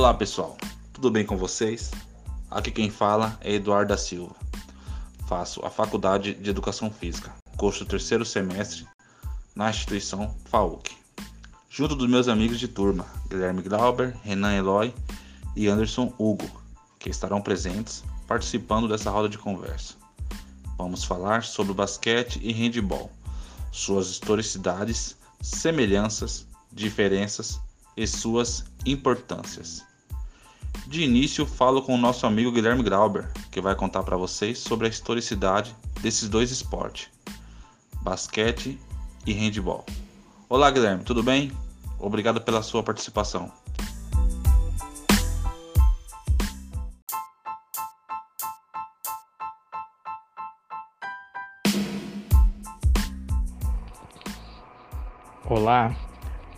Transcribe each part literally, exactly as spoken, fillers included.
Olá pessoal, tudo bem com vocês? Aqui quem fala é Eduardo da Silva. Faço a Faculdade de Educação Física, curso terceiro semestre, na instituição F A U C, junto dos meus amigos de turma, Guilherme Grauber, Renan Eloy e Anderson Hugo, que estarão presentes participando dessa roda de conversa. Vamos falar sobre o basquete e handebol, suas historicidades, semelhanças, diferenças e suas importâncias. De início, falo com o nosso amigo Guilherme Grauber, que vai contar para vocês sobre a historicidade desses dois esportes, basquete e handebol. Olá Guilherme, tudo bem? Obrigado pela sua participação. Olá,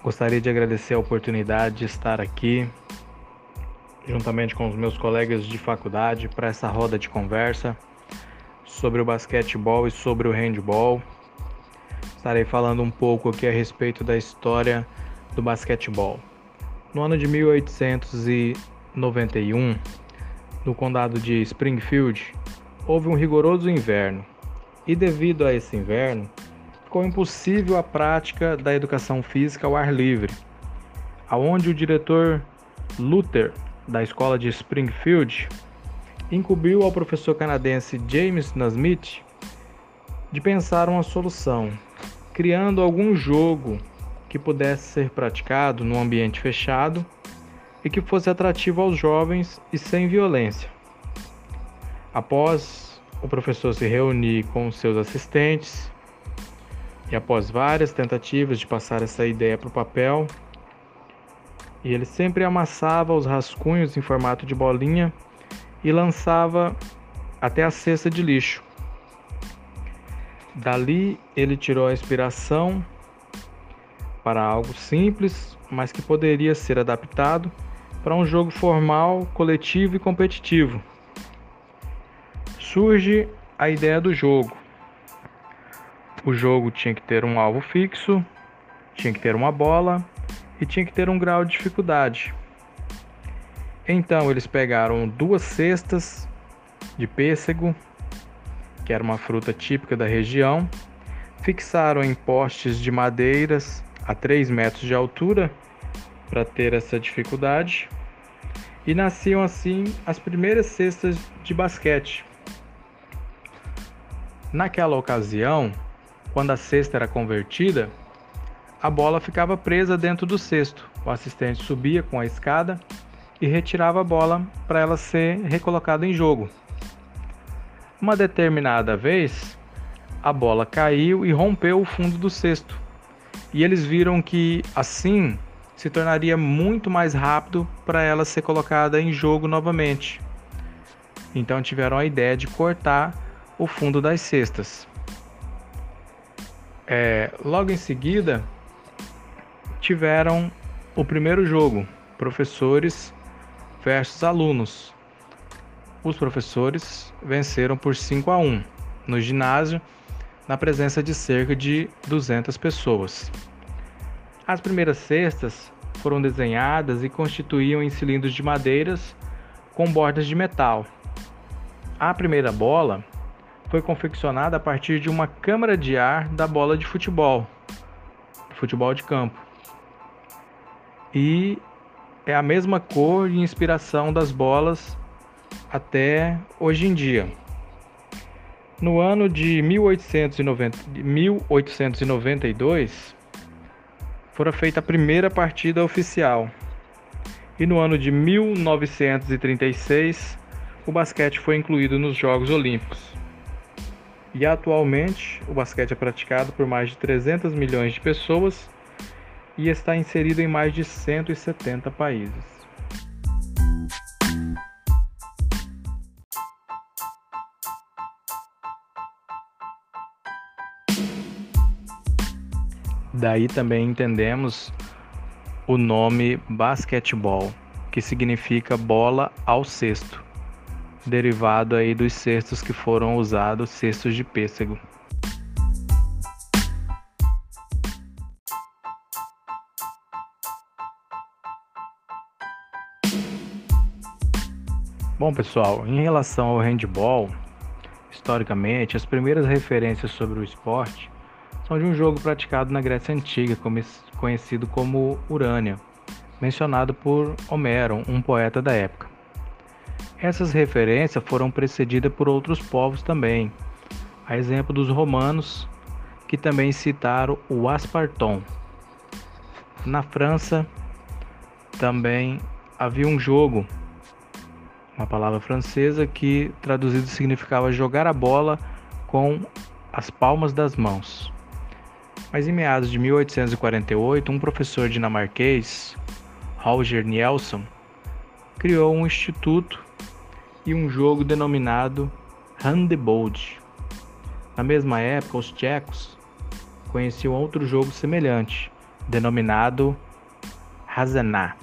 gostaria de agradecer a oportunidade de estar aqui juntamente com os meus colegas de faculdade para essa roda de conversa sobre o basquetebol e sobre o handebol. Estarei falando um pouco aqui a respeito da história do basquetebol. No ano de mil oitocentos e noventa e um, no condado de Springfield, houve um rigoroso inverno e, devido a esse inverno, ficou impossível a prática da educação física ao ar livre, aonde o diretor Luther da escola de Springfield incumbiu ao professor canadense James Nasmith de pensar uma solução, criando algum jogo que pudesse ser praticado num ambiente fechado e que fosse atrativo aos jovens e sem violência. Após o professor se reunir com seus assistentes e após várias tentativas de passar essa ideia para o papel, e ele sempre amassava os rascunhos em formato de bolinha e lançava até a cesta de lixo. Dali ele tirou a inspiração para algo simples, mas que poderia ser adaptado para um jogo formal, coletivo e competitivo. Surge a ideia do jogo. O jogo tinha que ter um alvo fixo, tinha que ter uma bola e tinha que ter um grau de dificuldade. Então eles pegaram duas cestas de pêssego, que era uma fruta típica da região, fixaram em postes de madeiras a três metros de altura para ter essa dificuldade, e nasciam assim as primeiras cestas de basquete. Naquela ocasião, quando a cesta era convertida, a bola ficava presa dentro do cesto. O assistente subia com a escada e retirava a bola para ela ser recolocada em jogo. Uma determinada vez, a bola caiu e rompeu o fundo do cesto. E eles viram que, assim, se tornaria muito mais rápido para ela ser colocada em jogo novamente. Então tiveram a ideia de cortar o fundo das cestas. É, logo em seguida, tiveram o primeiro jogo, professores versus alunos. Os professores venceram por cinco a um no ginásio, na presença de cerca de duzentas pessoas. As primeiras cestas foram desenhadas e constituíam em cilindros de madeiras com bordas de metal. A primeira bola foi confeccionada a partir de uma câmara de ar da bola de futebol, futebol de campo. E é a mesma cor e inspiração das bolas até hoje em dia. No ano de mil oitocentos e noventa, mil oitocentos e noventa e dois, foi feita a primeira partida oficial. E no ano de mil novecentos e trinta e seis, o basquete foi incluído nos Jogos Olímpicos. E atualmente, o basquete é praticado por mais de trezentos milhões de pessoas e está inserido em mais de cento e setenta países. Daí também entendemos o nome basquetebol, que significa bola ao cesto, derivado aí dos cestos que foram usados, cestos de pêssego. Bom, pessoal, em relação ao handball, historicamente, as primeiras referências sobre o esporte são de um jogo praticado na Grécia Antiga, conhecido como Urânia, mencionado por Homero, um poeta da época. Essas referências foram precedidas por outros povos também, a exemplo dos romanos, que também citaram o Asparton. Na França, também havia um jogo, uma palavra francesa, que traduzido significava jogar a bola com as palmas das mãos. Mas em meados de mil oitocentos e quarenta e oito, um professor dinamarquês, Roger Nielsen, criou um instituto e um jogo denominado Handebold. Na mesma época, os tchecos conheciam outro jogo semelhante, denominado Hazená.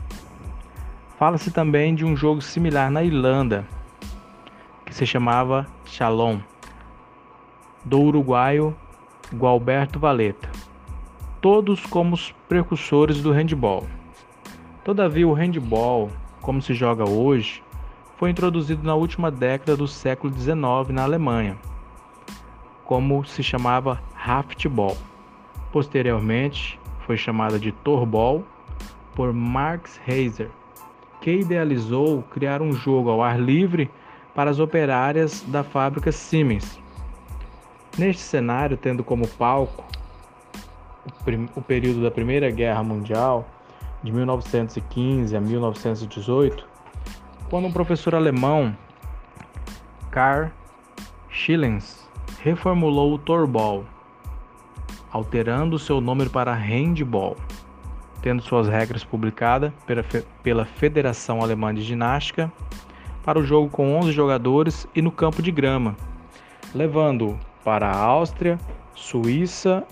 Fala-se também de um jogo similar na Irlanda, que se chamava Shalom, do uruguaio Gualberto Valeta, todos como os precursores do handball. Todavia, o handball, como se joga hoje, foi introduzido na última década do século dezenove na Alemanha, como se chamava Raftball. Posteriormente, foi chamada de Torball por Marx Heiser, que idealizou criar um jogo ao ar livre para as operárias da fábrica Siemens. Neste cenário, tendo como palco o, prim- o período da Primeira Guerra Mundial, de mil novecentos e quinze a mil novecentos e dezoito, quando um professor alemão, Karl Schillens, reformulou o Torball, alterando seu nome para Handball, tendo suas regras publicadas pela Federação Alemã de Ginástica para o jogo com onze jogadores e no campo de grama, levando-o para a Áustria, Suíça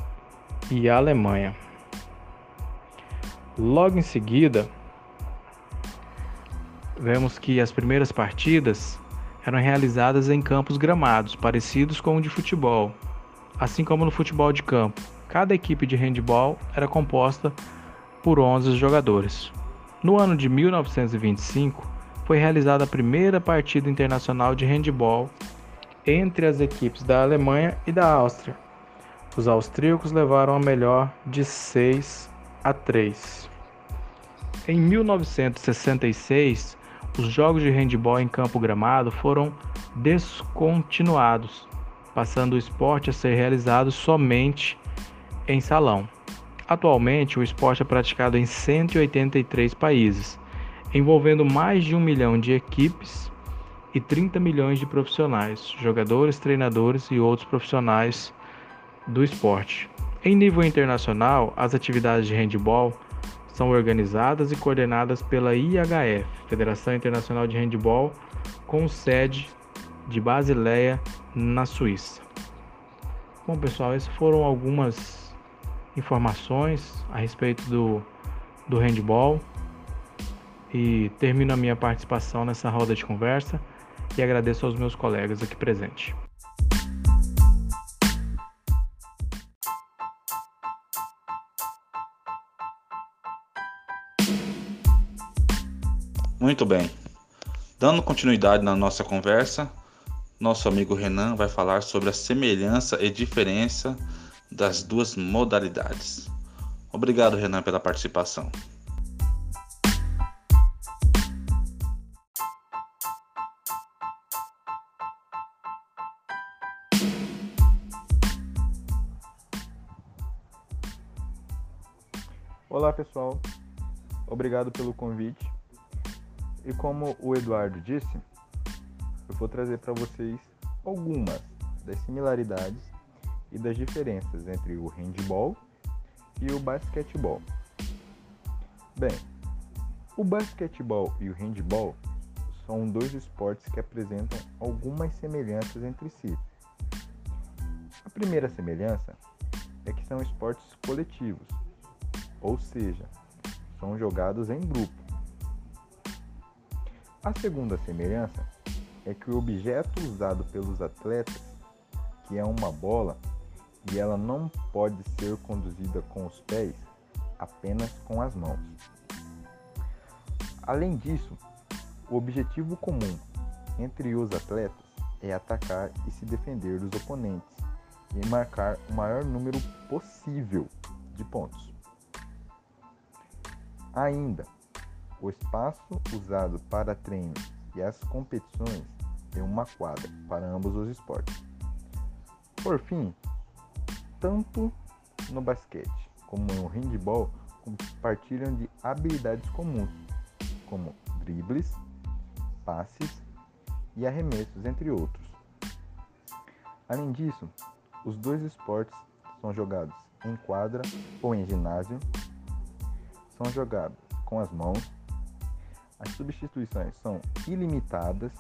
e a Alemanha. Logo em seguida, vemos que as primeiras partidas eram realizadas em campos gramados, parecidos com o de futebol. Assim como no futebol de campo, cada equipe de handball era composta por onze jogadores. No ano de mil novecentos e vinte e cinco, foi realizada a primeira partida internacional de handball entre as equipes da Alemanha e da Áustria. Os austríacos levaram a melhor de seis a três. Em mil novecentos e sessenta e seis, os jogos de handebol em campo gramado foram descontinuados, passando o esporte a ser realizado somente em salão. Atualmente, o esporte é praticado em cento e oitenta e três países, envolvendo mais de um milhão de equipes e trinta milhões de profissionais, jogadores, treinadores e outros profissionais do esporte. Em nível internacional, as atividades de handebol são organizadas e coordenadas pela I H F, Federação Internacional de Handebol, com sede de Basileia, na Suíça. Bom, pessoal, essas foram algumas informações a respeito do, do handebol, e termino a minha participação nessa roda de conversa e agradeço aos meus colegas aqui presentes. Muito bem, dando continuidade na nossa conversa, nosso amigo Renan vai falar sobre a semelhança e diferença das duas modalidades. Obrigado, Renan, pela participação. Olá, pessoal, obrigado pelo convite. E como o Eduardo disse, eu vou trazer para vocês algumas das similaridades e das diferenças entre o handball e o basquetebol. Bem, o basquetebol e o handball são dois esportes que apresentam algumas semelhanças entre si. A primeira semelhança é que são esportes coletivos, ou seja, são jogados em grupo. A segunda semelhança é que o objeto usado pelos atletas, que é uma bola, e ela não pode ser conduzida com os pés, apenas com as mãos. Além disso, o objetivo comum entre os atletas é atacar e se defender dos oponentes e marcar o maior número possível de pontos. Ainda, o espaço usado para treinos e as competições é uma quadra para ambos os esportes. Por fim, tanto no basquete como no handebol compartilham de habilidades comuns, como dribles, passes e arremessos, entre outros. Além disso, os dois esportes são jogados em quadra ou em ginásio, são jogados com as mãos, as substituições são ilimitadas,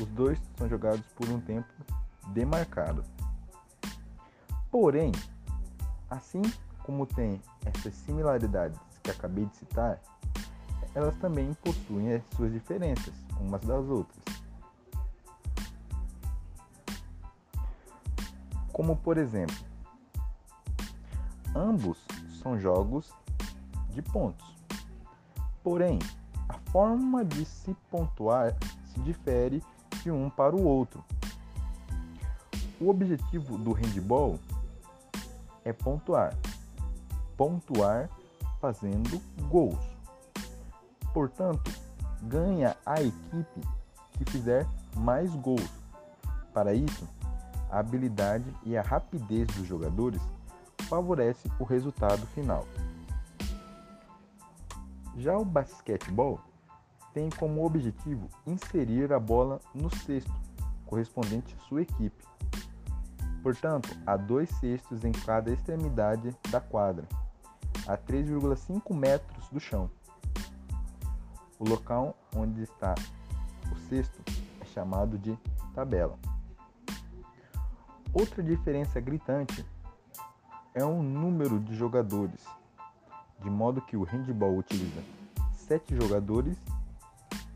os dois são jogados por um tempo demarcado. Porém, assim como tem essas similaridades que acabei de citar, elas também possuem as suas diferenças umas das outras. Como por exemplo, ambos são jogos de pontos, porém a forma de se pontuar se difere de um para o outro. O objetivo do handebol é pontuar, pontuar fazendo gols. Portanto, ganha a equipe que fizer mais gols. Para isso, a habilidade e a rapidez dos jogadores favorece o resultado final. Já o basquetebol tem como objetivo inserir a bola no cesto correspondente à sua equipe. Portanto, há dois cestos em cada extremidade da quadra, a três vírgula cinco metros do chão. O local onde está o cesto é chamado de tabela. Outra diferença gritante é o número de jogadores, de modo que o handebol utiliza sete jogadores,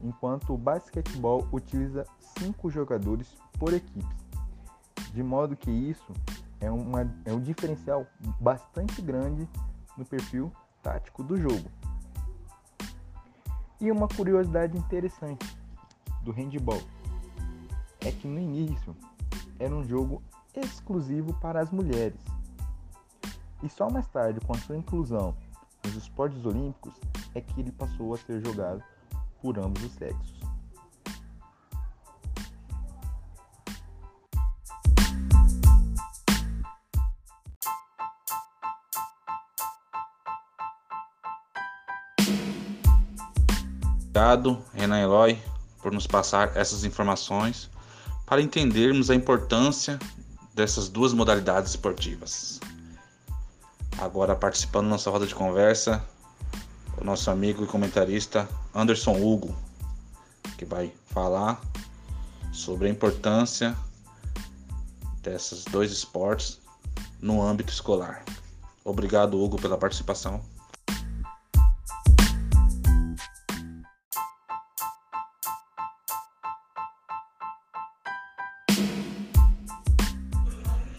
enquanto o basquetebol utiliza cinco jogadores por equipe, de modo que isso é, uma, é um diferencial bastante grande no perfil tático do jogo. E uma curiosidade interessante do handebol é que no início era um jogo exclusivo para as mulheres e só mais tarde, com a sua inclusão nos esportes olímpicos, é que ele passou a ser jogado por ambos os sexos. Obrigado, Renan Eloy, por nos passar essas informações para entendermos a importância dessas duas modalidades esportivas. Agora, participando da nossa roda de conversa, o nosso amigo e comentarista Anderson Hugo, que vai falar sobre a importância desses dois esportes no âmbito escolar. Obrigado, Hugo, pela participação.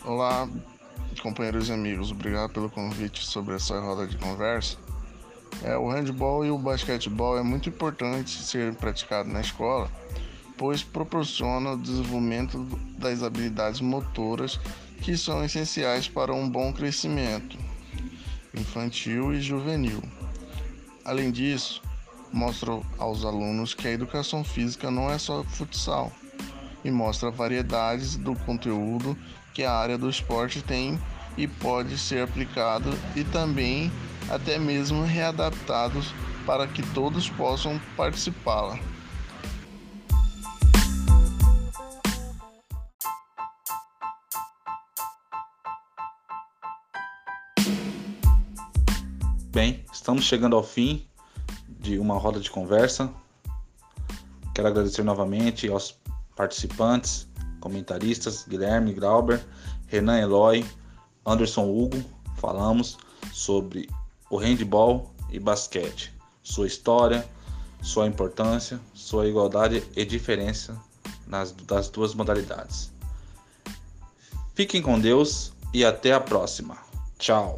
Olá, companheiros e amigos, obrigado pelo convite sobre essa roda de conversa. É, o handebol e o basquetebol é muito importante ser praticado na escola, pois proporciona o desenvolvimento das habilidades motoras que são essenciais para um bom crescimento infantil e juvenil. Além disso, mostra aos alunos que a educação física não é só futsal e mostra variedades do conteúdo que a área do esporte tem e pode ser aplicado e também até mesmo readaptados para que todos possam participá-la. Bem, estamos chegando ao fim de uma roda de conversa. Quero agradecer novamente aos participantes, comentaristas Guilherme Grauber, Renan Eloy, Anderson Hugo. Falamos sobre o handebol e basquete, sua história, sua importância, sua igualdade e diferença nas, das duas modalidades. Fiquem com Deus e até a próxima. Tchau!